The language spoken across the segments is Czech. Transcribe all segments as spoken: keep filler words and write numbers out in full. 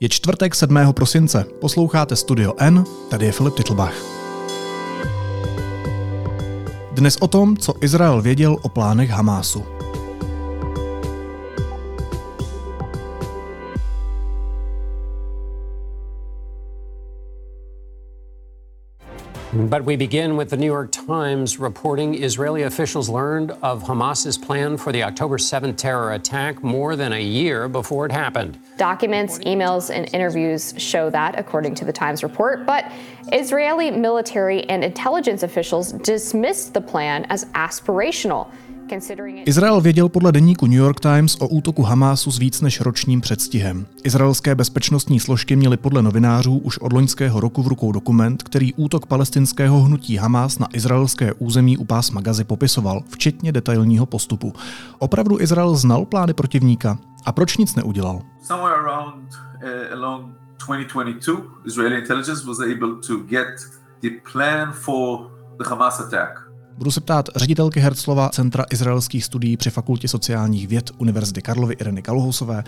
Je čtvrtek sedmého prosince, posloucháte Studio N, tady je Filip Titlbach. Dnes o tom, co Izrael věděl o plánech Hamásu. But we begin with the New York Times reporting Israeli officials learned of Hamas's plan for the October seventh terror attack more than a year before it happened. Documents, emails, and interviews show that, according to the Times report, but Israeli military and intelligence officials dismissed the plan as aspirational. Izrael věděl podle deníku New York Times o útoku Hamásu s víc než ročním předstihem. Izraelské bezpečnostní složky měly podle novinářů už od loňského roku v rukou dokument, který útok palestinského hnutí Hamás na izraelské území u pásma Gazy popisoval, včetně detailního postupu. Opravdu Izrael znal plány protivníka? A proč nic neudělal? Somewhere around uh, along twenty twenty-two, Israeli intelligence was able to get the plan for the Hamas attack. Budu se ptát ředitelky Herzlova centra izraelských studií při Fakultě sociálních věd Univerzity Karlovy Ireny Kalhousové.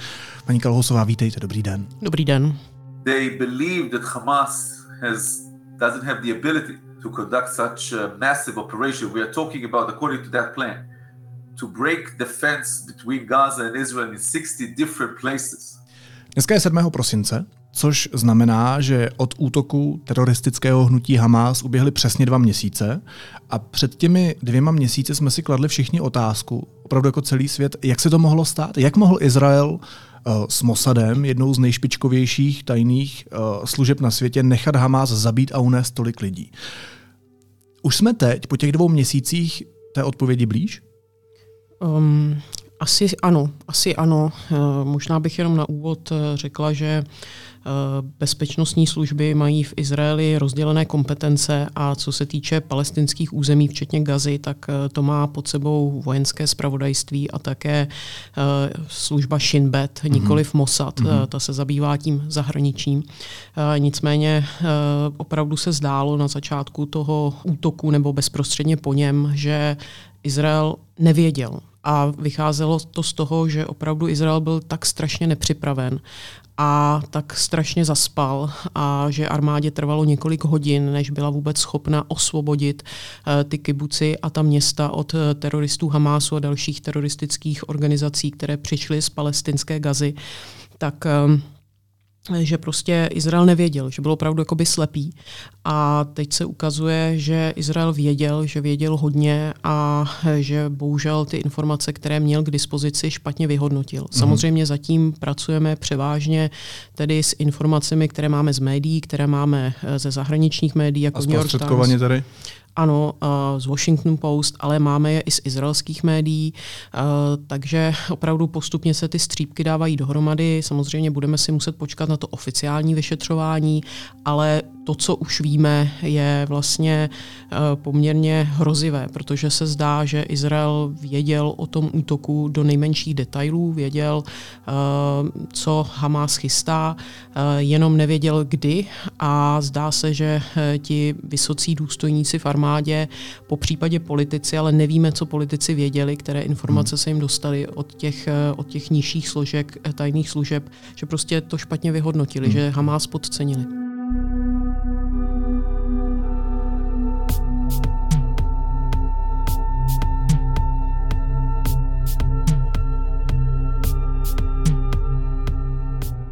Paní Kalhousová, vítejte, dobrý den. Dobrý den. They believe that Hamas has doesn't have the ability to conduct such a massive operation we are talking about according to that plan to break the fence between Gaza and Israel in sixty different places. Dneska je sedmého prosince. Což znamená, že od útoku teroristického hnutí Hamás uběhly přesně dva měsíce a před těmi dvěma měsíci jsme si kladli všichni otázku, opravdu jako celý svět, jak se to mohlo stát, jak mohl Izrael s Mossadem, jednou z nejšpičkovějších tajných služeb na světě, nechat Hamás zabít a unést tolik lidí. Už jsme teď, po těch dvou měsících, té odpovědi blíž? Um... Asi ano, asi ano. Možná bych jenom na úvod řekla, že bezpečnostní služby mají v Izraeli rozdělené kompetence a co se týče palestinských území, včetně Gazy, tak to má pod sebou vojenské zpravodajství a také služba Shinbet, nikoliv Mossad. Mm-hmm. Ta se zabývá tím zahraničím. Nicméně opravdu se zdálo na začátku toho útoku nebo bezprostředně po něm, že Izrael nevěděl. A vycházelo to z toho, že opravdu Izrael byl tak strašně nepřipraven a tak strašně zaspal a že armádě trvalo několik hodin, než byla vůbec schopna osvobodit uh, ty kibuci a ta města od uh, teroristů Hamásu a dalších teroristických organizací, které přišly z palestinské Gazy, tak um, že prostě Izrael nevěděl, že byl opravdu jakoby slepý. A teď se ukazuje, že Izrael věděl, že věděl hodně a že bohužel ty informace, které měl k dispozici, špatně vyhodnotil. Mm-hmm. Samozřejmě zatím pracujeme převážně tedy s informacemi, které máme z médií, které máme ze zahraničních médií, jako New York Times. Tady? Ano, z Washington Post, ale máme je i z izraelských médií, takže opravdu postupně se ty střípky dávají dohromady. Samozřejmě budeme si muset počkat na to oficiální vyšetřování, ale to, co už víme, je vlastně poměrně hrozivé, protože se zdá, že Izrael věděl o tom útoku do nejmenších detailů, věděl, co Hamás chystá, jenom nevěděl kdy a zdá se, že ti vysocí důstojníci v armádě, po případě politici, ale nevíme, co politici věděli, které informace se jim dostaly od těch, od těch nižších složek, tajných služeb, že prostě to špatně vyhodnotili, hmm. že Hamás podcenili.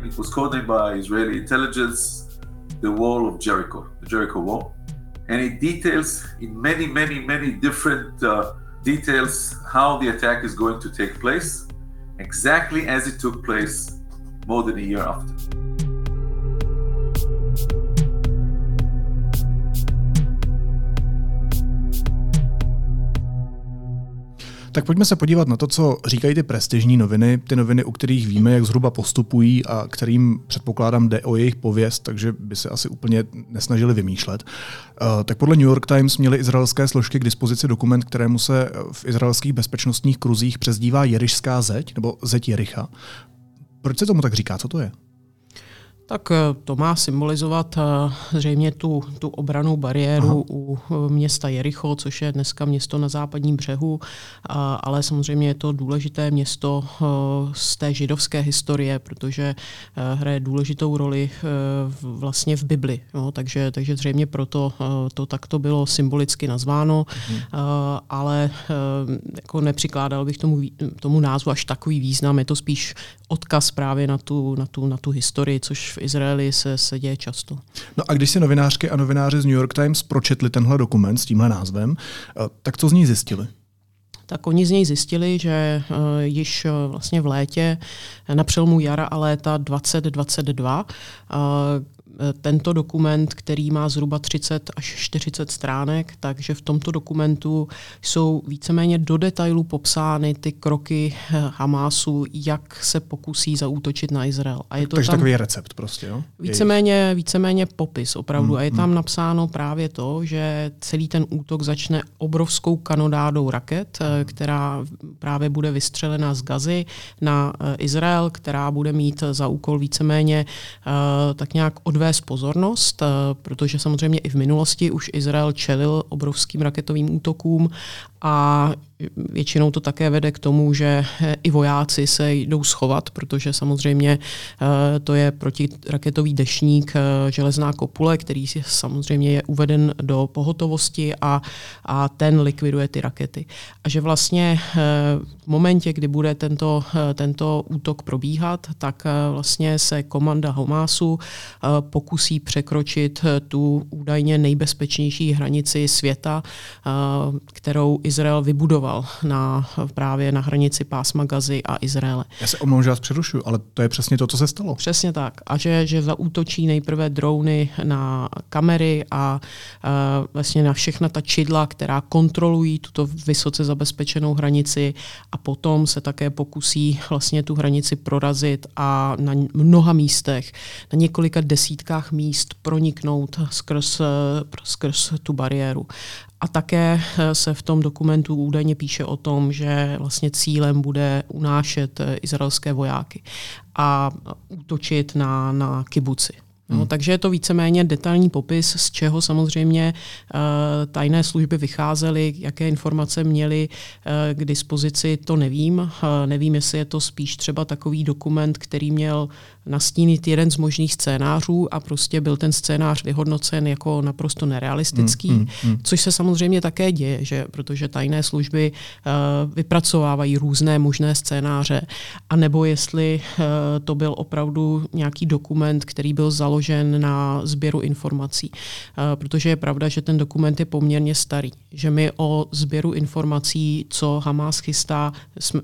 It was codenamed by Israeli intelligence the Wall of Jericho, the Jericho Wall. And it details in many, many, many different uh, details how the attack is going to take place, exactly as it took place more than a year after. Tak pojďme se podívat na to, co říkají ty prestižní noviny, ty noviny, u kterých víme, jak zhruba postupují a kterým, předpokládám, jde o jejich pověst, takže by se asi úplně nesnažili vymýšlet. Tak podle New York Times měly izraelské složky k dispozici dokument, kterému se v izraelských bezpečnostních kruzích přezdívá Jerišská zeď, nebo zeď Jericha. Proč se tomu tak říká? Co to je? Tak to má symbolizovat zřejmě tu, tu obranou bariéru Aha. u města Jericho, což je dneska město na západním břehu, ale samozřejmě je to důležité město z té židovské historie, protože hraje důležitou roli vlastně v Bibli. No, takže, takže zřejmě proto to takto bylo symbolicky nazváno, mhm. ale jako nepřikládal bych tomu, tomu názvu až takový význam. Je to spíš odkaz právě na tu, na tu, na tu historii, což v Izraeli se, se děje často. No a když si novinářky a novináři z New York Times pročetli tenhle dokument s tímhle názvem, tak co z něj zjistili? Tak oni z něj zjistili, že uh, již uh, vlastně v létě, na přelomu jara a léta dvacet dvacet dva, uh, tento dokument, který má zhruba třicet až čtyřicet stránek, takže v tomto dokumentu jsou víceméně do detailu popsány ty kroky Hamásu, jak se pokusí zaútočit na Izrael. A je to takže tam takový recept prostě, jo? Víceméně, víceméně popis opravdu. Hmm, a je tam hmm. napsáno právě to, že celý ten útok začne obrovskou kanonádou raket, hmm. která právě bude vystřelena z Gazy na Izrael, která bude mít za úkol víceméně tak nějak odvést pozornost, protože samozřejmě i v minulosti už Izrael čelil obrovským raketovým útokům a většinou to také vede k tomu, že i vojáci se jdou schovat, protože samozřejmě to je protiraketový dešník železná kopule, který samozřejmě je uveden do pohotovosti a, a ten likviduje ty rakety. A že vlastně v momentě, kdy bude tento, tento útok probíhat, tak vlastně se komanda Hamásu pokusí překročit tu údajně nejbezpečnější hranici světa, kterou Izrael vybudoval na, právě na hranici pásma Gazy a Izraele. Já se omlouvám, že vás přerušuju, ale to je přesně to, co se stalo. Přesně tak. A že, že zaútočí nejprve drony na kamery a uh, vlastně na všechna ta čidla, která kontrolují tuto vysoce zabezpečenou hranici a potom se také pokusí vlastně tu hranici prorazit a na mnoha místech, na několika desítkách míst proniknout skrz, skrz tu bariéru. A také se v tom dokumentu údajně píše o tom, že vlastně cílem bude unášet izraelské vojáky a útočit na, na kibuci. No, takže je to víceméně detailní popis, z čeho samozřejmě uh, tajné služby vycházely, jaké informace měly uh, k dispozici, to nevím. Uh, nevím, jestli je to spíš třeba takový dokument, který měl nastínit jeden z možných scénářů a prostě byl ten scénář vyhodnocen jako naprosto nerealistický, mm, mm, mm. což se samozřejmě také děje, že, protože tajné služby uh, vypracovávají různé možné scénáře. A nebo jestli uh, to byl opravdu nějaký dokument, který byl založen na sběru informací. Protože je pravda, že ten dokument je poměrně starý. Že my o sběru informací, co Hamás chystá,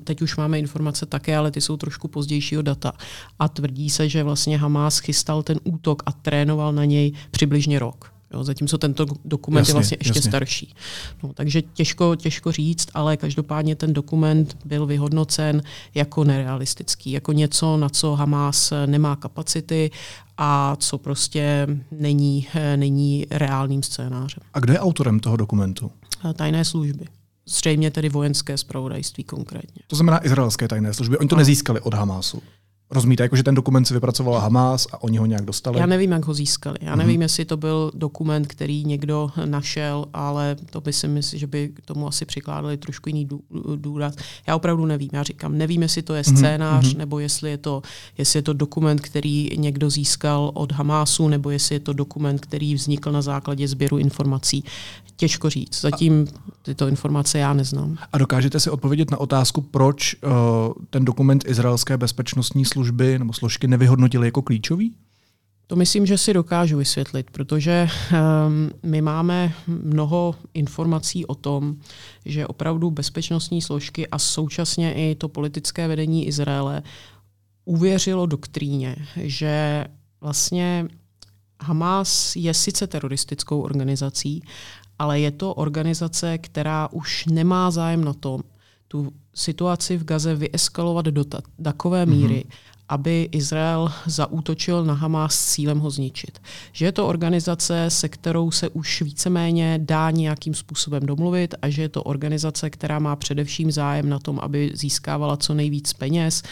teď už máme informace také, ale ty jsou trošku pozdějšího data. A tvrdí se, že vlastně Hamás chystal ten útok a trénoval na něj přibližně rok. Jo, zatímco tento dokument jasně, je vlastně ještě jasně. starší. No, takže těžko, těžko říct, ale každopádně ten dokument byl vyhodnocen jako nerealistický, jako něco, na co Hamás nemá kapacity a co prostě není, není reálným scénářem. A kdo je autorem toho dokumentu? Tajné služby. Zřejmě tedy vojenské zpravodajství konkrétně. To znamená izraelské tajné služby. Oni to a. nezískali od Hamásu. Rozumíte, jakože ten dokument si vypracovala Hamás a oni ho nějak dostali? Já nevím, jak ho získali. Já nevím, mm-hmm. jestli to byl dokument, který někdo našel, ale to by si myslím, že by k tomu asi přikládali trošku jiný důraz. Já opravdu nevím. Já říkám, nevím, jestli to je scénář, mm-hmm. nebo jestli je to, jestli je to dokument, který někdo získal od Hamásu, nebo jestli je to dokument, který vznikl na základě sběru informací. Těžko říct. Zatím tyto informace já neznám. A dokážete si odpovědět na otázku, proč uh, ten dokument izraelské bezpečnostní služby nebo složky nevyhodnotily jako klíčový? To myslím, že si dokážu vysvětlit, protože um, my máme mnoho informací o tom, že opravdu bezpečnostní složky a současně i to politické vedení Izraele uvěřilo doktríně, že vlastně Hamás je sice teroristickou organizací, ale je to organizace, která už nemá zájem na tom, tu situaci v Gaze vyeskalovat do ta- takové míry, mm-hmm. aby Izrael zaútočil na Hamas s cílem ho zničit. Že je to organizace, se kterou se už víceméně dá nějakým způsobem domluvit a že je to organizace, která má především zájem na tom, aby získávala co nejvíc peněz,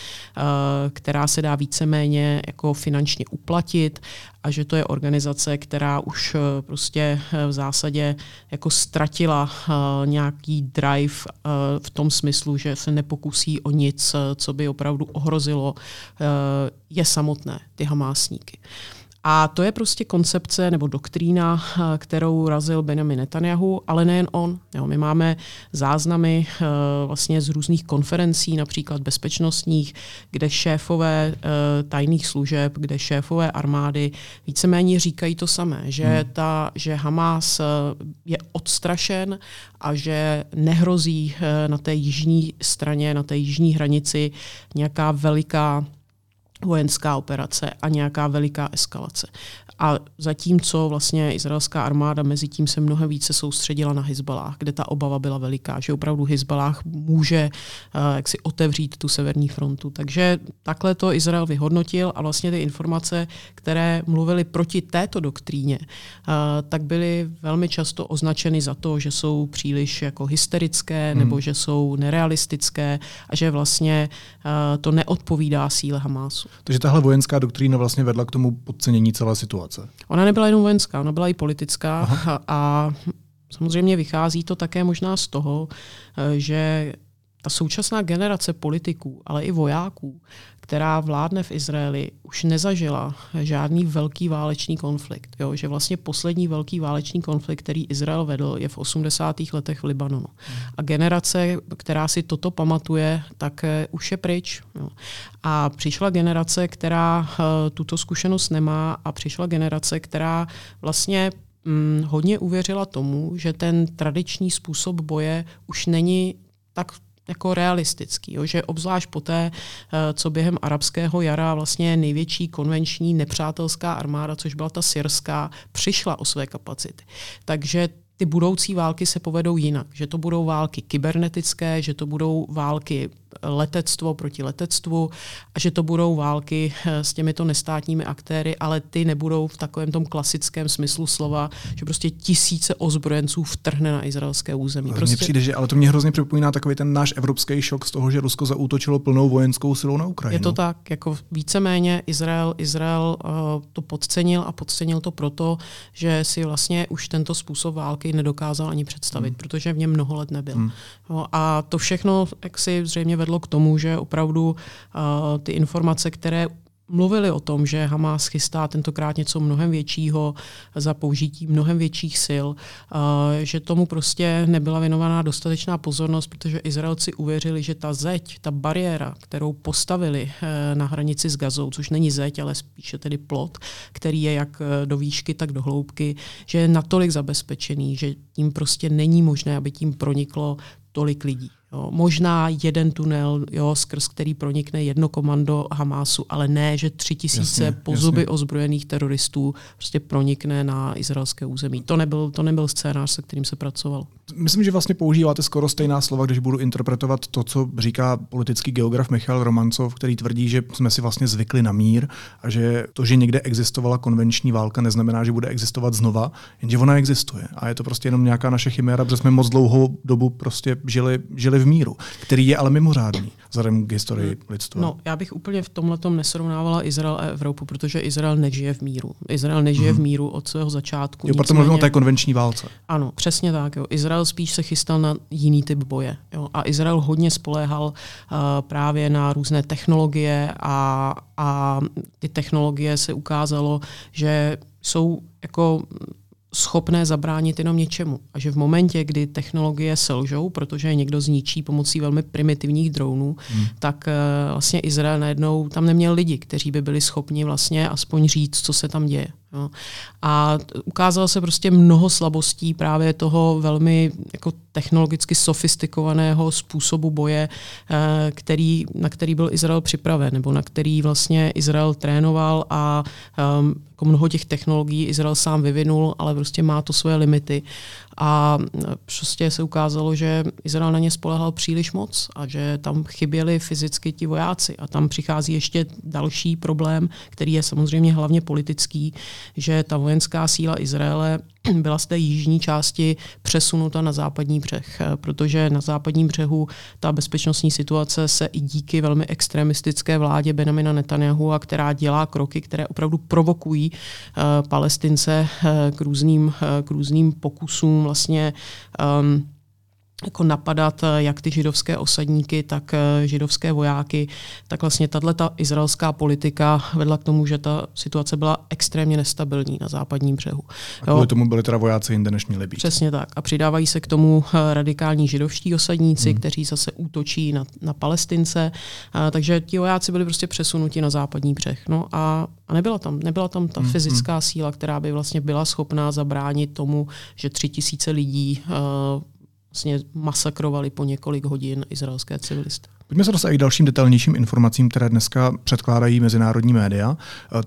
která se dá víceméně jako finančně uplatit a že to je organizace, která už prostě v zásadě jako ztratila nějaký drive v tom smyslu, že se nepokusí o nic, co by opravdu ohrozilo je samotné, ty hamásníky. A to je prostě koncepce nebo doktrína, kterou razil Benjamin Netanyahu, ale nejen on. Jo, my máme záznamy vlastně z různých konferencí, například bezpečnostních, kde šéfové tajných služeb, kde šéfové armády víceméně říkají to samé, že, ta, že Hamas je odstrašen a že nehrozí na té jižní straně, na té jižní hranici nějaká veliká vojenská operace a nějaká veliká eskalace. A zatímco vlastně izraelská armáda mezi tím se mnohem více soustředila na Hizbalách, kde ta obava byla veliká, že opravdu Hizbalách může uh, jaksi otevřít tu severní frontu. Takže takhle to Izrael vyhodnotil a vlastně ty informace, které mluvily proti této doktríně, uh, tak byly velmi často označeny za to, že jsou příliš jako hysterické hmm. nebo že jsou nerealistické a že vlastně uh, to neodpovídá síle Hamásu. Takže tahle vojenská doktrína vlastně vedla k tomu podcenění celé situace. Ona nebyla jenom vojenská, ona byla i politická. Aha. A samozřejmě vychází to také možná z toho, že ta současná generace politiků, ale i vojáků, která vládne v Izraeli, už nezažila žádný velký válečný konflikt. Jo? Že vlastně poslední velký válečný konflikt, který Izrael vedl, je v osmdesátých letech v Libanonu. A generace, která si toto pamatuje, tak už je pryč. Jo? A přišla generace, která tuto zkušenost nemá a přišla generace, která vlastně hm, hodně uvěřila tomu, že ten tradiční způsob boje už není tak jako realistický, jo? Že obzvlášť poté, co během arabského jara vlastně největší konvenční nepřátelská armáda, což byla ta syrská, přišla o své kapacity. Takže ty budoucí války se povedou jinak, že to budou války kybernetické, že to budou války letectvo proti letectvu a že to budou války s těmito nestátními aktéry, ale ty nebudou v takovém tom klasickém smyslu slova, že prostě tisíce ozbrojenců vtrhne na izraelské území. Prostě... Mně přijde, že ale to mě hrozně připomíná takový ten náš evropský šok z toho, že Rusko zaútočilo plnou vojenskou silou na Ukrajinu. Je to tak, jako víceméně Izrael, Izrael uh, to podcenil a podcenil to proto, že si vlastně už tento způsob války nedokázal ani představit, hmm. protože v něm mnoho let nebyl. Hmm. No, a to všechno, jak si zřejmě vedlo k tomu, že opravdu uh, ty informace, které mluvili o tom, že Hamas chystá tentokrát něco mnohem většího za použití mnohem větších sil, uh, že tomu prostě nebyla věnovaná dostatečná pozornost, protože Izraelci uvěřili, že ta zeď, ta bariéra, kterou postavili uh, na hranici s Gazou, což není zeď, ale spíše tedy plot, který je jak do výšky, tak do hloubky, že je natolik zabezpečený, že tím prostě není možné, aby tím proniklo tolik lidí. Jo, možná jeden tunel, jo, skrz který pronikne jedno komando Hamásu, ale ne, že tři tisíce pozuby ozbrojených teroristů prostě pronikne na izraelské území. To nebyl, to nebyl scénář, se kterým se pracoval. Myslím, že vlastně používáte skoro stejná slova, když budu interpretovat to, co říká politický geograf Michal Romancov, který tvrdí, že jsme si vlastně zvykli na mír a že to, že někde existovala konvenční válka, neznamená, že bude existovat znova, jenže ona existuje. A je to prostě jenom nějaká naše chiméra, protože jsme moc dlouhou dobu prostě žili, žili v míru, který je ale mimořádný vzhledem k historii lidstva. No, já bych úplně v tomhletom nesrovnávala Izrael a Evropu, protože Izrael nežije v míru. Izrael nežije mm-hmm. v míru od svého začátku. Jo, proto mluvím o té konvenční válce. Ano, přesně tak. Jo. Izrael spíš se chystal na jiný typ boje. Jo. A Izrael hodně spoléhal uh, právě na různé technologie a, a ty technologie se ukázalo, že jsou jako... schopné zabránit jenom něčemu. A že v momentě, kdy technologie selžou, protože je někdo zničí pomocí velmi primitivních dronů, hmm. tak uh, vlastně Izrael najednou tam neměl lidi, kteří by byli schopni vlastně aspoň říct, co se tam děje. Jo. A ukázalo se prostě mnoho slabostí právě toho velmi jako technologicky sofistikovaného způsobu boje, který, na který byl Izrael připraven, nebo na který vlastně Izrael trénoval a um, jako mnoho těch technologií Izrael sám vyvinul, ale prostě má to svoje limity. A prostě se ukázalo, že Izrael na ně spolehal příliš moc a že tam chyběli fyzicky ti vojáci. A tam přichází ještě další problém, který je samozřejmě hlavně politický, že ta vojenská síla Izraele byla z té jižní části přesunuta na západní břeh, protože na západním břehu ta bezpečnostní situace se i díky velmi extremistické vládě Benjamina Netanyahu, a která dělá kroky, které opravdu provokují uh, Palestince uh, k, různým, uh, k různým pokusům vlastně um, jako napadat jak ty židovské osadníky, tak židovské vojáky, tak vlastně tato izraelská politika vedla k tomu, že ta situace byla extrémně nestabilní na západním břehu. A kvůli jo. tomu byli teda vojáci jinde, než měli být. Přesně tak. A přidávají se k tomu radikální židovští osadníci, hmm. kteří zase útočí na, na Palestince. A, takže ti vojáci byli prostě přesunuti na západní břeh. No a, a nebyla tam, nebyla tam ta hmm. fyzická síla, která by vlastně byla schopná zabránit tomu, že tři tisíce lidí uh, vlastně masakrovali po několik hodin izraelské civilisty. Pojďme se dostat i k dalším detailnějším informacím, které dneska předkládají mezinárodní média.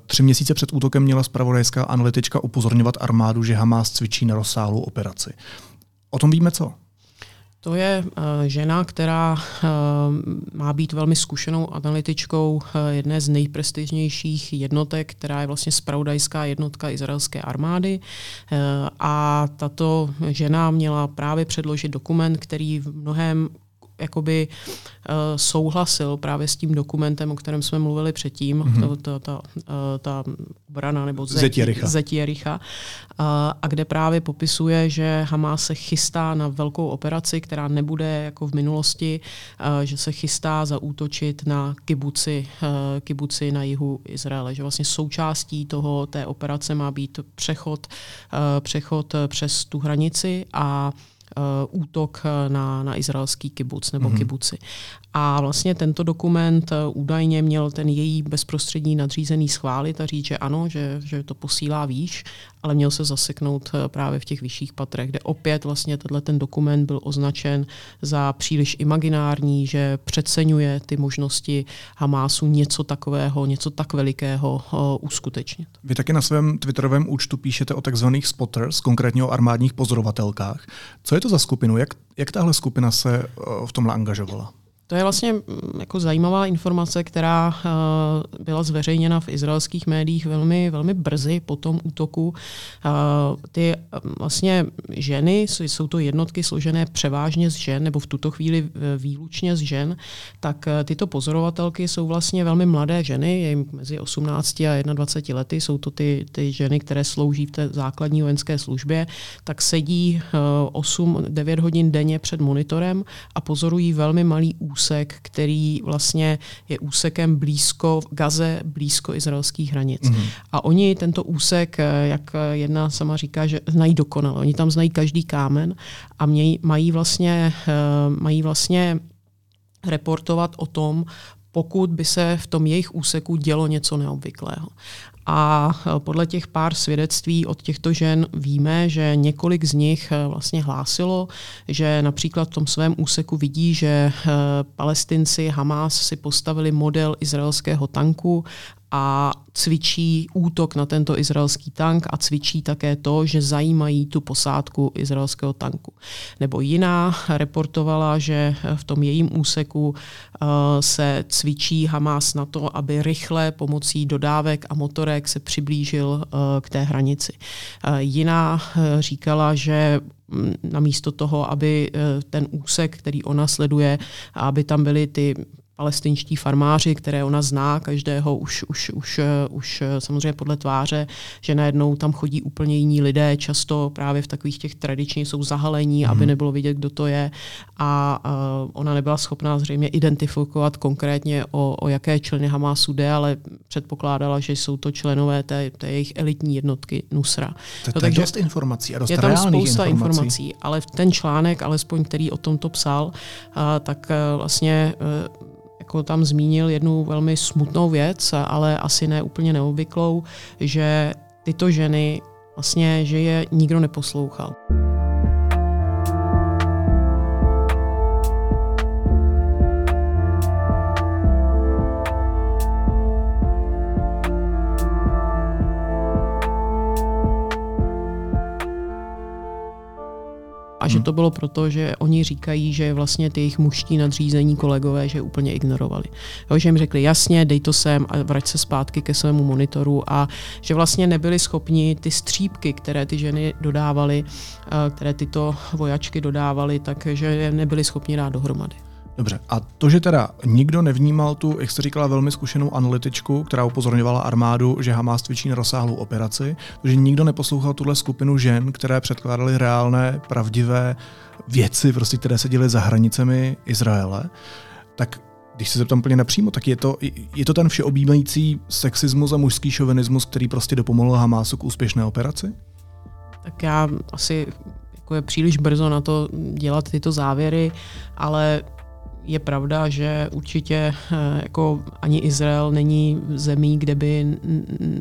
Tři měsíce před útokem měla zpravodajská analytička upozorňovat armádu, že Hamás cvičí na rozsáhlou operaci. O tom víme co? To je uh, žena, která uh, má být velmi zkušenou analytičkou uh, jedné z nejprestižnějších jednotek, která je vlastně zpravodajská jednotka izraelské armády. Uh, a tato žena měla právě předložit dokument, který v mnohém jakoby uh, souhlasil právě s tím dokumentem, o kterém jsme mluvili předtím, mm-hmm. ta, ta, ta, ta obrana nebo Zetí Jericha, uh, a kde právě popisuje, že Hamás se chystá na velkou operaci, která nebude jako v minulosti, uh, že se chystá zaútočit na kibuci, uh, kibuci na jihu Izraele, že vlastně součástí toho té operace má být přechod, uh, přechod přes tu hranici a Uh, útok na, na izraelský kibuc nebo mm-hmm. kibuci. A vlastně tento dokument uh, údajně měl ten její bezprostřední nadřízený schválit a říct, že ano, že, že to posílá výš, ale měl se zaseknout uh, právě v těch vyšších patrech, kde opět vlastně tenhle ten dokument byl označen za příliš imaginární, že přeceňuje ty možnosti Hamásu něco takového, něco tak velikého uh, uskutečnit. Vy taky na svém twitterovém účtu píšete o takzvaných spotters, konkrétně o armádních pozorovatelkách. Co je to za skupinu? Jak, jak tahle skupina se uh, v tomhle angažovala? To je vlastně jako zajímavá informace, která uh, byla zveřejněna v izraelských médiích velmi, velmi brzy po tom útoku. Uh, ty uh, vlastně ženy, jsou to jednotky složené převážně z žen, nebo v tuto chvíli výlučně z žen, tak uh, tyto pozorovatelky jsou vlastně velmi mladé ženy, je jim mezi osmnácti a dvaceti jednou lety, jsou to ty, ty ženy, které slouží v té základní vojenské službě, tak sedí uh, osm devět hodin denně před monitorem a pozorují velmi malý útok. Úsek, který vlastně je úsekem blízko v Gaze, blízko izraelských hranic. Mm-hmm. A oni tento úsek, jak jedna sama říká, že znají dokonale. Oni tam znají každý kámen a měj, mají vlastně, mají vlastně reportovat o tom, pokud by se v tom jejich úseku dělo něco neobvyklého. A podle těch pár svědectví od těchto žen víme, že několik z nich vlastně hlásilo, že například v tom svém úseku vidí, že Palestinci Hamás si postavili model izraelského tanku a cvičí útok na tento izraelský tank a cvičí také to, že zajímají tu posádku izraelského tanku. Nebo jiná reportovala, že v tom jejím úseku uh, se cvičí Hamás na to, aby rychle pomocí dodávek a motorek se přiblížil uh, k té hranici. Uh, jiná uh, říkala, že namísto toho, aby uh, ten úsek, který ona sleduje, aby tam byly ty palestinští farmáři, které ona zná, každého už, už, už, už samozřejmě podle tváře, že najednou tam chodí úplně jiní lidé, často právě v takových těch tradičních jsou zahalení, mm. aby nebylo vidět, kdo to je. A, a ona nebyla schopná zřejmě identifikovat konkrétně, o, o jaké členy Hamásu jde, ale předpokládala, že jsou to členové té, té jejich elitní jednotky Nusra. To, to, to je dost informací a dost reálných informací. Je tam spousta informací, ale ten článek, alespoň který o tomto psal, a, tak a vlastně a, jako tam zmínil jednu velmi smutnou věc, ale asi ne úplně neobvyklou, že tyto ženy, vlastně, že je nikdo neposlouchal. že to bylo proto, že oni říkají, že vlastně ty jejich mužští nadřízení kolegové, že úplně ignorovali. Jo, že jim řekli jasně, dej to sem a vrať se zpátky ke svému monitoru a že vlastně nebyli schopni ty střípky, které ty ženy dodávaly, které tyto vojačky dodávaly, takže je nebyli schopni dát dohromady. Dobře, a to, že teda nikdo nevnímal tu, jak jste říkala, velmi zkušenou analytičku, která upozorňovala armádu, že Hamas cvičí rozsáhlou operaci, že nikdo neposlouchal tuhle skupinu žen, které předkládaly reálné, pravdivé věci, prostě, které se děly za hranicemi Izraele, tak když se zeptám úplně napřímo, tak je to, je to ten všeobjímající sexismus a mužský šovinismus, který prostě dopomohl Hamasu k úspěšné operaci? Tak já asi jako je příliš brzo na to dělat tyto závěry, ale je pravda, že určitě jako ani Izrael není zemí, kde by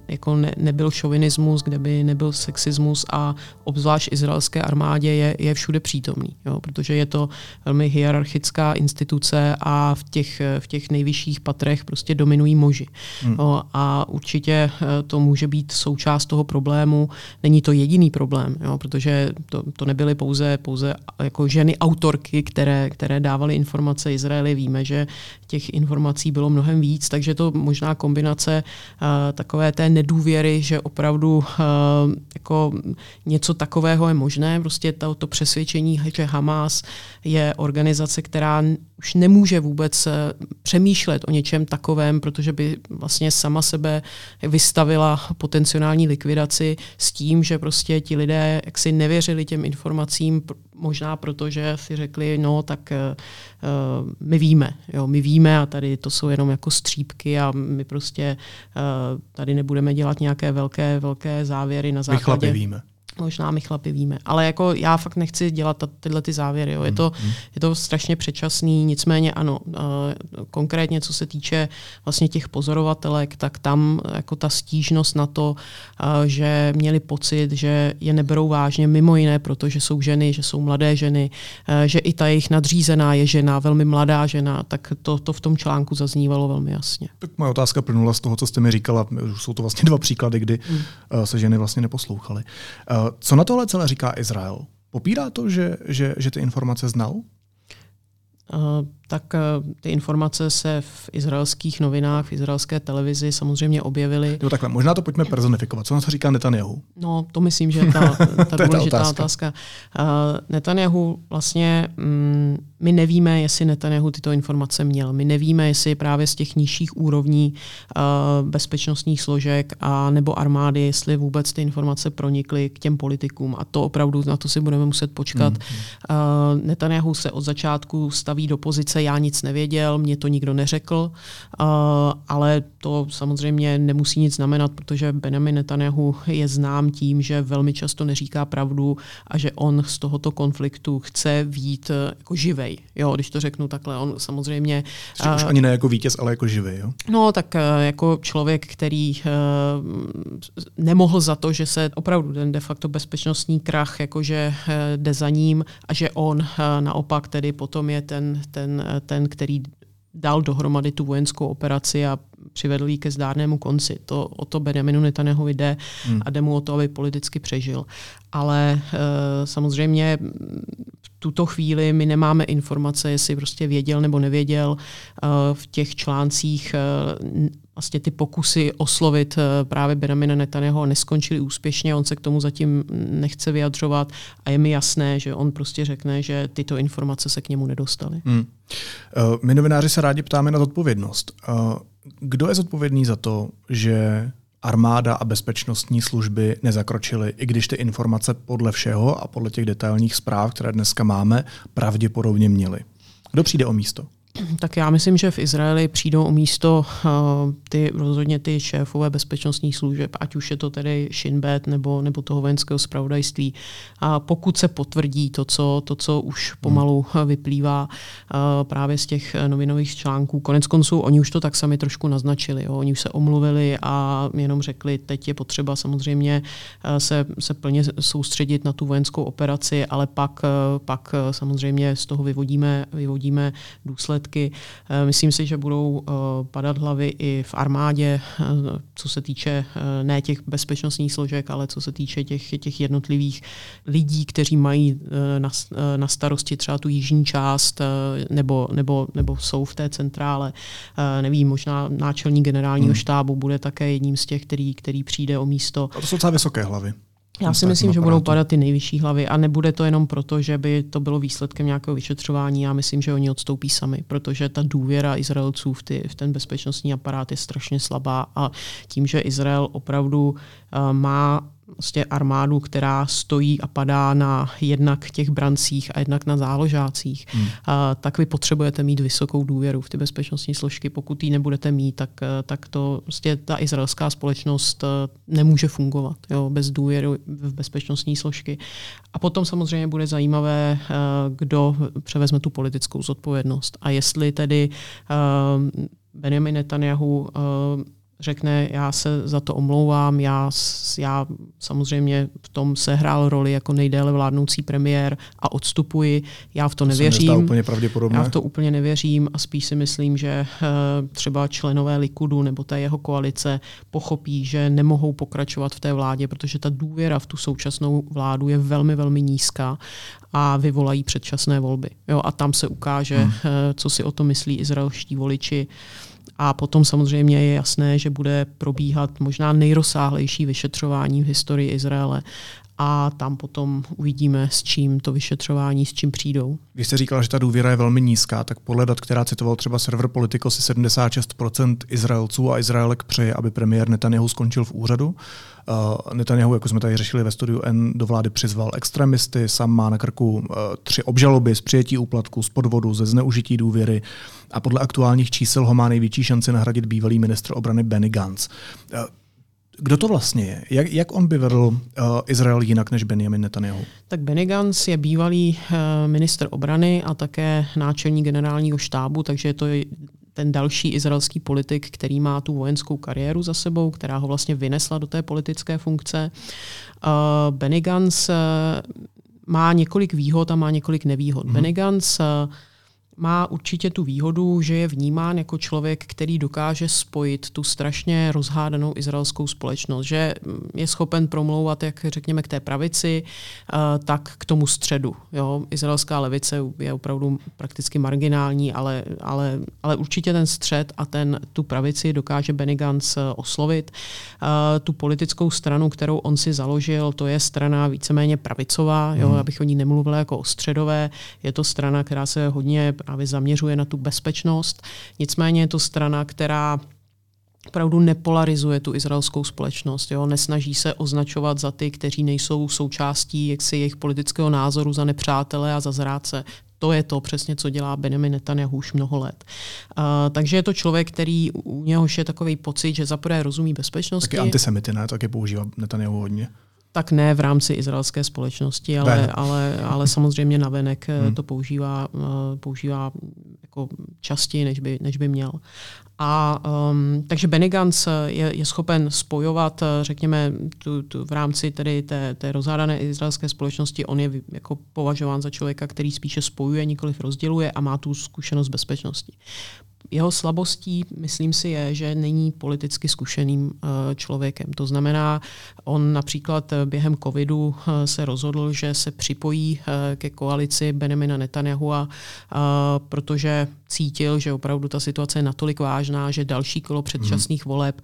jako ne, nebyl šovinismus, kde by nebyl sexismus a obzvlášť izraelské armádě je, je všude přítomný, jo, protože je to velmi hierarchická instituce a v těch, v těch nejvyšších patrech prostě dominují muži. Hmm. Jo, a určitě to může být součást toho problému. Není to jediný problém, jo, protože to, to nebyly pouze, pouze jako ženy autorky, které, které dávaly informace Izraeli, víme, že těch informací bylo mnohem víc, takže to možná kombinace uh, takové té nedůvěry, že opravdu uh, jako něco takového je možné, prostě to, to přesvědčení, že Hamas je organizace, která už nemůže vůbec přemýšlet o něčem takovém, protože by vlastně sama sebe vystavila potenciální likvidaci s tím, že prostě ti lidé jaksi nevěřili těm informacím, možná proto, že si řekli, no tak uh, my víme, jo, my víme a tady to jsou jenom jako střípky a my prostě uh, tady nebudeme dělat nějaké velké, velké závěry na základě. My chlapi víme. Možná my chlapi víme, ale jako já fakt nechci dělat tyhle ty závěry. Jo. Je, to, je to strašně předčasný, nicméně ano, konkrétně co se týče vlastně těch pozorovatelek, tak tam jako ta stížnost na to, že měli pocit, že je neberou vážně, mimo jiné, protože jsou ženy, že jsou mladé ženy, že i ta jejich nadřízená je žena, velmi mladá žena, tak to, to v tom článku zaznívalo velmi jasně. Tak moje otázka plynula z toho, co jste mi říkala. Jsou to vlastně dva příklady, kdy mm. se ženy vlastně neposlouchaly. Co na tohle celé říká Izrael? Popírá to, že, že, že ty informace znal? Uh, tak uh, ty informace se v izraelských novinách, v izraelské televizi samozřejmě objevily. Jo, takhle, možná to pojďme personifikovat. Co na to říká Netanyahu? No, to myslím, že je ta, ta důležitá je ta otázka. otázka. Uh, Netanyahu vlastně, mm, my nevíme, jestli Netanyahu tyto informace měl. My nevíme, jestli právě z těch nižších úrovní uh, bezpečnostních složek a nebo armády, jestli vůbec ty informace pronikly k těm politikům. A to opravdu, na to si budeme muset počkat. Mm-hmm. Uh, Netanyahu se od začátku staví do pozice, já nic nevěděl, mě to nikdo neřekl, uh, ale to samozřejmě nemusí nic znamenat, protože Benjamin Netanyahu je znám tím, že velmi často neříká pravdu a že on z tohoto konfliktu chce být uh, jako živej. Jo, když to řeknu takhle, on samozřejmě... Uh, už ani ne jako vítěz, ale jako živej, jo? No, tak uh, jako člověk, který uh, nemohl za to, že se opravdu ten de facto bezpečnostní krach jakože uh, jde za ním a že on uh, naopak tedy potom je Ten, ten, ten, který dal dohromady tu vojenskou operaci a přivedl ji ke zdárnému konci. To, o to Benjaminu Netanyahu jde hmm. a jde mu o to, aby politicky přežil. Ale e, samozřejmě v tuto chvíli my nemáme informace, jestli prostě věděl nebo nevěděl. E, v těch článcích e, vlastně ty pokusy oslovit právě Benjamina Netanyahu neskončily úspěšně, on se k tomu zatím nechce vyjadřovat a je mi jasné, že on prostě řekne, že tyto informace se k němu nedostaly. Hmm. My novináři se rádi ptáme na zodpovědnost. Kdo je zodpovědný za to, že armáda a bezpečnostní služby nezakročily, i když ty informace podle všeho a podle těch detailních zpráv, které dneska máme, pravděpodobně měly? Kdo přijde o místo? Tak já myslím, že v Izraeli přijdou o místo uh, ty, rozhodně ty šéfové bezpečnostních služeb, ať už je to tedy Shinbet nebo, nebo toho vojenského zpravodajství. A pokud se potvrdí to, co, to, co už pomalu vyplývá uh, právě z těch novinových článků, koneckonců oni už to tak sami trošku naznačili. Jo? Oni už se omluvili a jenom řekli, teď je potřeba samozřejmě se, se plně soustředit na tu vojenskou operaci, ale pak, pak samozřejmě z toho vyvodíme, vyvodíme důsledky výsledky. Myslím si, že budou padat hlavy i v armádě, co se týče ne těch bezpečnostních složek, ale co se týče těch, těch jednotlivých lidí, kteří mají na, na starosti třeba tu jižní část nebo, nebo, nebo jsou v té centrále. Nevím, možná náčelník generálního hmm. štábu bude také jedním z těch, který, který přijde o místo. A to jsou celé vysoké hlavy. Já si myslím, že budou padat ty nejvyšší hlavy a nebude to jenom proto, že by to bylo výsledkem nějakého vyšetřování. Já myslím, že oni odstoupí sami, protože ta důvěra Izraelců v, ty, v ten bezpečnostní aparát je strašně slabá a tím, že Izrael opravdu uh, má vlastně armádu, která stojí a padá na jednak těch brancích a jednak na záložácích, hmm. tak vy potřebujete mít vysokou důvěru v ty bezpečnostní složky. Pokud ji nebudete mít, tak, tak to vlastně ta izraelská společnost nemůže fungovat, jo, bez důvěry v bezpečnostní složky. A potom samozřejmě bude zajímavé, kdo převezme tu politickou zodpovědnost. A jestli tedy Benjamin Netanyahu řekne, já se za to omlouvám, já, já samozřejmě v tom sehrál roli jako nejdéle vládnoucí premiér a odstupuji, já v to, to nevěřím. To se úplně pravděpodobné. Já v to úplně nevěřím a spíš si myslím, že uh, třeba členové Likudu nebo té jeho koalice pochopí, že nemohou pokračovat v té vládě, protože ta důvěra v tu současnou vládu je velmi, velmi nízká a vyvolají předčasné volby. Jo, a tam se ukáže, hmm. uh, co si o to myslí izraelští voliči. A potom samozřejmě je jasné, že bude probíhat možná nejrozsáhlejší vyšetřování v historii Izraele. A tam potom uvidíme, s čím to vyšetřování, s čím přijdou. Vy jste říkala, že ta důvěra je velmi nízká, tak podle dat, která citoval třeba server Politico, si sedmdesát šest procent Izraelců a Izraelek přeje, aby premiér Netanyahu skončil v úřadu. Uh, Netanyahu, jako jsme tady řešili ve studiu N, do vlády přizval extremisty, sám má na krku uh, tři obžaloby z přijetí úplatku, z podvodu, ze zneužití důvěry a podle aktuálních čísel ho má největší šanci nahradit bývalý ministr obrany Benny Gantz. Uh, Kdo to vlastně je? Jak, jak on by vedl uh, Izrael jinak než Benjamin Netanyahu? Tak Benny Gantz je bývalý uh, ministr obrany a také náčelník generálního štábu, takže je to ten další izraelský politik, který má tu vojenskou kariéru za sebou, která ho vlastně vynesla do té politické funkce. Uh, Benny Gantz uh, má několik výhod a má několik nevýhod. Mm-hmm. Benny Gantz uh, má určitě tu výhodu, že je vnímán jako člověk, který dokáže spojit tu strašně rozhádanou izraelskou společnost, že je schopen promlouvat, jak řekněme, k té pravici, tak k tomu středu. Jo? Izraelská levice je opravdu prakticky marginální, ale, ale, ale určitě ten střed a ten, tu pravici dokáže Benny Gantz oslovit. Tu politickou stranu, kterou on si založil, to je strana víceméně pravicová, jo? Abych o ní nemluvila jako o středové, je to strana, která se hodně právě zaměřuje na tu bezpečnost. Nicméně je to strana, která opravdu nepolarizuje tu izraelskou společnost. Jo? Nesnaží se označovat za ty, kteří nejsou součástí jaksi jejich politického názoru za nepřátelé a za zrádce. To je to přesně, co dělá Benjamin Netanyahu už mnoho let. Uh, takže je to člověk, který u něhož je takový pocit, že zaprvé rozumí bezpečnosti. Taky antisemity, ne? Taky používá Netanyahu hodně. Tak ne v rámci izraelské společnosti, ale, ale, ale samozřejmě navenek hmm. to používá, používá jako častěji, než by, než by měl. A, um, takže Benny Gantz je, je schopen spojovat, řekněme, tu, tu v rámci tedy té, té rozhádané izraelské společnosti, on je jako považován za člověka, který spíše spojuje, nikoliv rozděluje a má tu zkušenost bezpečnosti. Jeho slabostí, myslím si, je, že není politicky zkušeným člověkem. To znamená, on například během covidu se rozhodl, že se připojí ke koalici Benjamina Netanyahua, protože cítil, že opravdu ta situace je natolik vážná, že další kolo předčasných voleb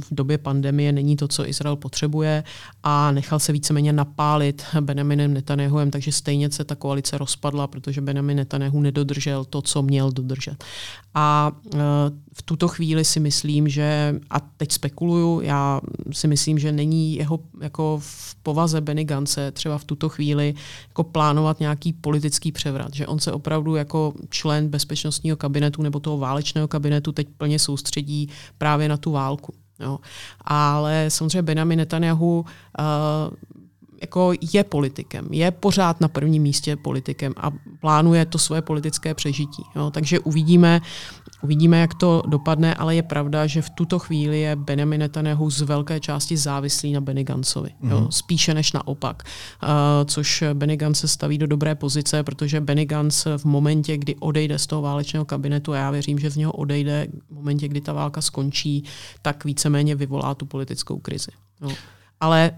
v době pandemie není to, co Izrael potřebuje a nechal se víceméně napálit Benjaminem Netanyahuem, takže stejně se ta koalice rozpadla, protože Benjamin Netanyahu nedodržel to, co měl dodržet. A v tuto chvíli si myslím, že, a teď spekuluju, já si myslím, že není jeho jako v povaze Benny Gantze třeba v tuto chvíli jako plánovat nějaký politický převrat, že on se opravdu jako člen bezpečnostního kabinetu nebo toho válečného kabinetu teď plně soustředí právě na tu válku. Jo. Ale samozřejmě Benjamin Netanyahu uh, jako je politikem, je pořád na prvním místě politikem a plánuje to svoje politické přežití. Jo. Takže uvidíme, Uvidíme, jak to dopadne, ale je pravda, že v tuto chvíli je Benjamin Netanyahu z velké části závislý na Benny Gantzovi. Mm-hmm. Spíše než naopak. Uh, což Benny Gantz se staví do dobré pozice, protože Benny Gantz v momentě, kdy odejde z toho válečného kabinetu, a já věřím, že z něho odejde v momentě, kdy ta válka skončí, tak víceméně vyvolá tu politickou krizi. No. Ale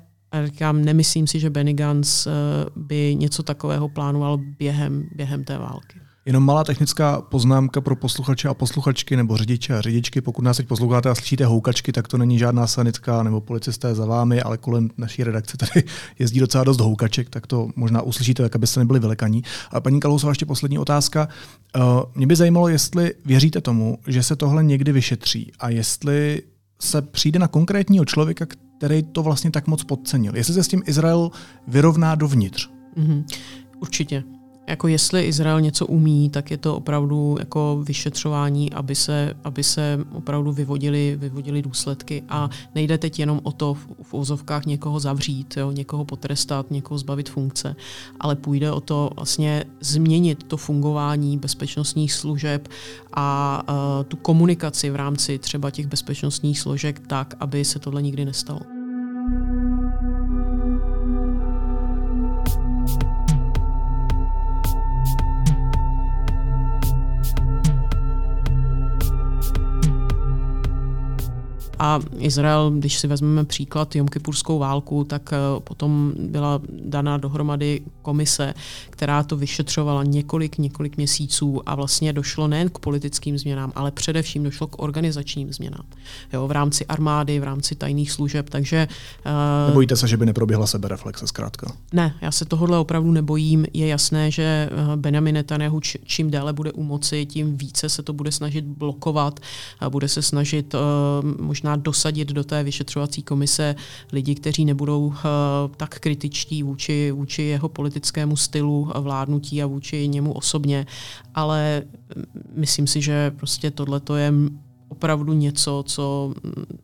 říkám, nemyslím si, že Benny Gantz by něco takového plánoval během, během té války. Jenom malá technická poznámka pro posluchače a posluchačky nebo řidiče a řidičky. Pokud nás teď posloucháte a slyšíte houkačky, tak to není žádná sanitka nebo policisté za vámi, ale kolem naší redakce tady jezdí docela dost houkaček, tak to možná uslyšíte, tak abyste nebyli velekaní. A paní Kalhousová, ještě poslední otázka. Mě by zajímalo, jestli věříte tomu, že se tohle někdy vyšetří a jestli se přijde na konkrétního člověka, který to vlastně tak moc podcenil. Jestli se s tím Izrael vyrovná dovnitř. Mm-hmm. Určitě. Jako jestli Izrael něco umí, tak je to opravdu jako vyšetřování, aby se, aby se opravdu vyvodili, vyvodili důsledky. A nejde teď jenom o to v, v úzovkách někoho zavřít, jo, někoho potrestat, někoho zbavit funkce, ale půjde o to vlastně změnit to fungování bezpečnostních služeb a uh, tu komunikaci v rámci třeba těch bezpečnostních složek tak, aby se tohle nikdy nestalo. A Izrael, když si vezmeme příklad Jomkipurskou válku, tak potom byla daná dohromady komise, která to vyšetřovala několik, několik měsíců a vlastně došlo nejen k politickým změnám, ale především došlo k organizačním změnám. Jo, v rámci armády, v rámci tajných služeb, takže... Uh, Nebojíte se, že by neproběhla sebereflexe zkrátka? Ne, já se tohohle opravdu nebojím. Je jasné, že Benjamin Netanyahu čím déle bude u moci, tím více se to bude snažit blokovat, bude se snažit uh, možná dosadit do té vyšetřovací komise lidi, kteří nebudou uh, tak kritičtí vůči, vůči jeho politickému stylu vládnutí a vůči němu osobně, ale myslím si, že prostě tohleto je opravdu něco, co,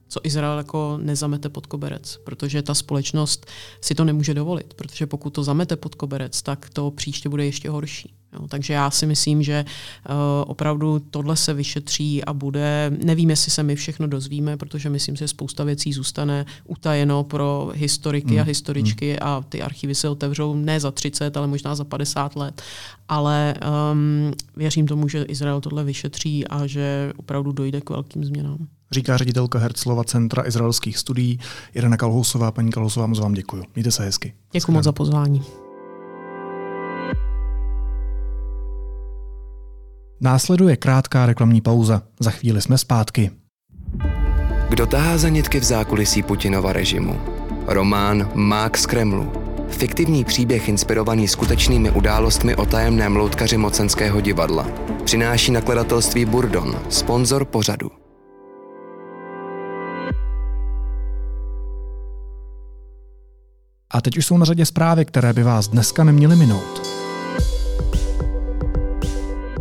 co Izrael jako nezamete pod koberec, protože ta společnost si to nemůže dovolit, protože pokud to zamete pod koberec, tak to příště bude ještě horší. Jo, takže já si myslím, že uh, opravdu tohle se vyšetří a bude, nevím, jestli se my všechno dozvíme, protože myslím si, že spousta věcí zůstane utajeno pro historiky mm. a historičky mm. a ty archivy se otevřou ne za třicet, ale možná za padesát let. Ale um, věřím tomu, že Izrael tohle vyšetří a že opravdu dojde k velkým změnám. Říká ředitelka Herzlova centra izraelských studií Irena Kalhousová. Paní Kalhousová, moc vám děkuju. Mějte se hezky. Děkuji moc za pozvání. Následuje krátká reklamní pauza. Za chvíli jsme zpátky. Kdo tahá za nitky v zákulisí Putinova režimu? Román Mák z Kremlu. Fiktivní příběh inspirovaný skutečnými událostmi o tajemném loutkaři mocenského divadla. Přináší nakladatelství Burdon, sponzor pořadu. A teď už jsou na řadě zprávy, které by vás dneska neměly minout.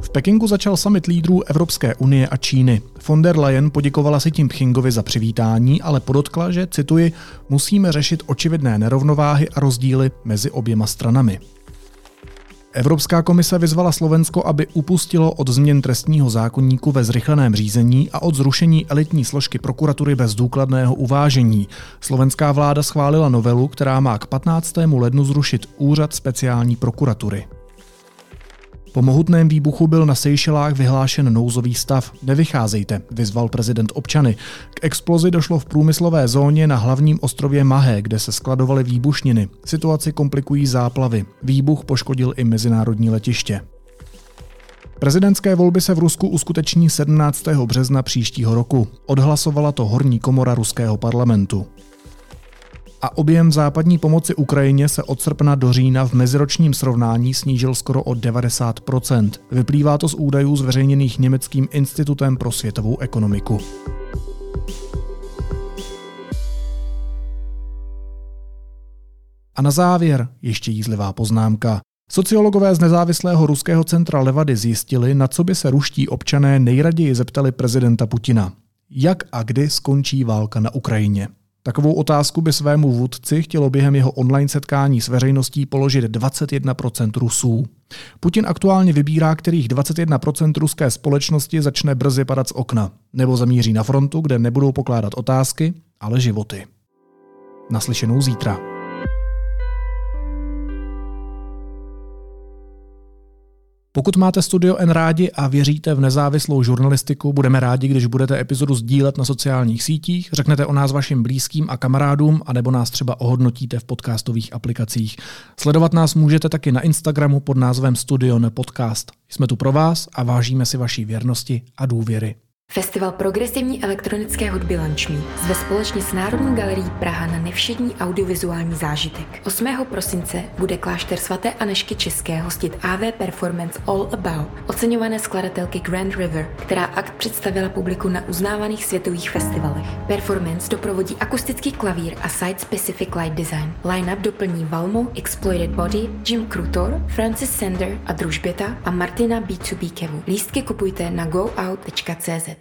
V Pekingu začal summit lídrů Evropské unie a Číny. Von der Leyen poděkovala si tím Pchingovi za přivítání, ale podotkla, že, cituji, musíme řešit očividné nerovnováhy a rozdíly mezi oběma stranami. Evropská komise vyzvala Slovensko, aby upustilo od změn trestního zákoníku ve zrychleném řízení a od zrušení elitní složky prokuratury bez důkladného uvážení. Slovenská vláda schválila novelu, která má k patnáctému lednu zrušit úřad speciální prokuratury. Po mohutném výbuchu byl na Seychelách vyhlášen nouzový stav. Nevycházejte, vyzval prezident občany. K explozi došlo v průmyslové zóně na hlavním ostrově Mahé, kde se skladovaly výbušniny. Situaci komplikují záplavy. Výbuch poškodil i mezinárodní letiště. Prezidentské volby se v Rusku uskuteční sedmnáctého března příštího roku. Odhlasovala to horní komora ruského parlamentu. A objem západní pomoci Ukrajině se od srpna do října v meziročním srovnání snížil skoro o devadesát procent. Vyplývá to z údajů zveřejněných Německým institutem pro světovou ekonomiku. A na závěr ještě jízlivá poznámka. Sociologové z nezávislého ruského centra Levady zjistili, na co by se ruští občané nejraději zeptali prezidenta Putina. Jak a kdy skončí válka na Ukrajině? Takovou otázku by svému vůdci chtělo během jeho online setkání s veřejností položit dvacet jedna procent Rusů. Putin aktuálně vybírá, kterých dvacet jedna procent ruské společnosti začne brzy padat z okna, nebo zamíří na frontu, kde nebudou pokládat otázky, ale životy. Naslyšenou zítra. Pokud máte Studio N rádi a věříte v nezávislou žurnalistiku, budeme rádi, když budete epizodu sdílet na sociálních sítích, řeknete o nás vašim blízkým a kamarádům, anebo nás třeba ohodnotíte v podcastových aplikacích. Sledovat nás můžete taky na Instagramu pod názvem Studio N Podcast. Jsme tu pro vás a vážíme si vaší věrnosti a důvěry. Festival progresivní elektronické hudby Lunch Me zve společně s Národní galerií Praha na nevšední audiovizuální zážitek. osmého prosince bude klášter svaté Anežky České hostit á vé Performance All About, oceňované skladatelky Grand River, která akt představila publiku na uznávaných světových festivalech. Performance doprovodí akustický klavír a site-specific light design. Line-up doplní Valmo, Exploited Body, Jim Krutor, Francis Sander a Družběta a Martina bé dvě bé Kevu. Lístky kupujte na go out tečka cé zet.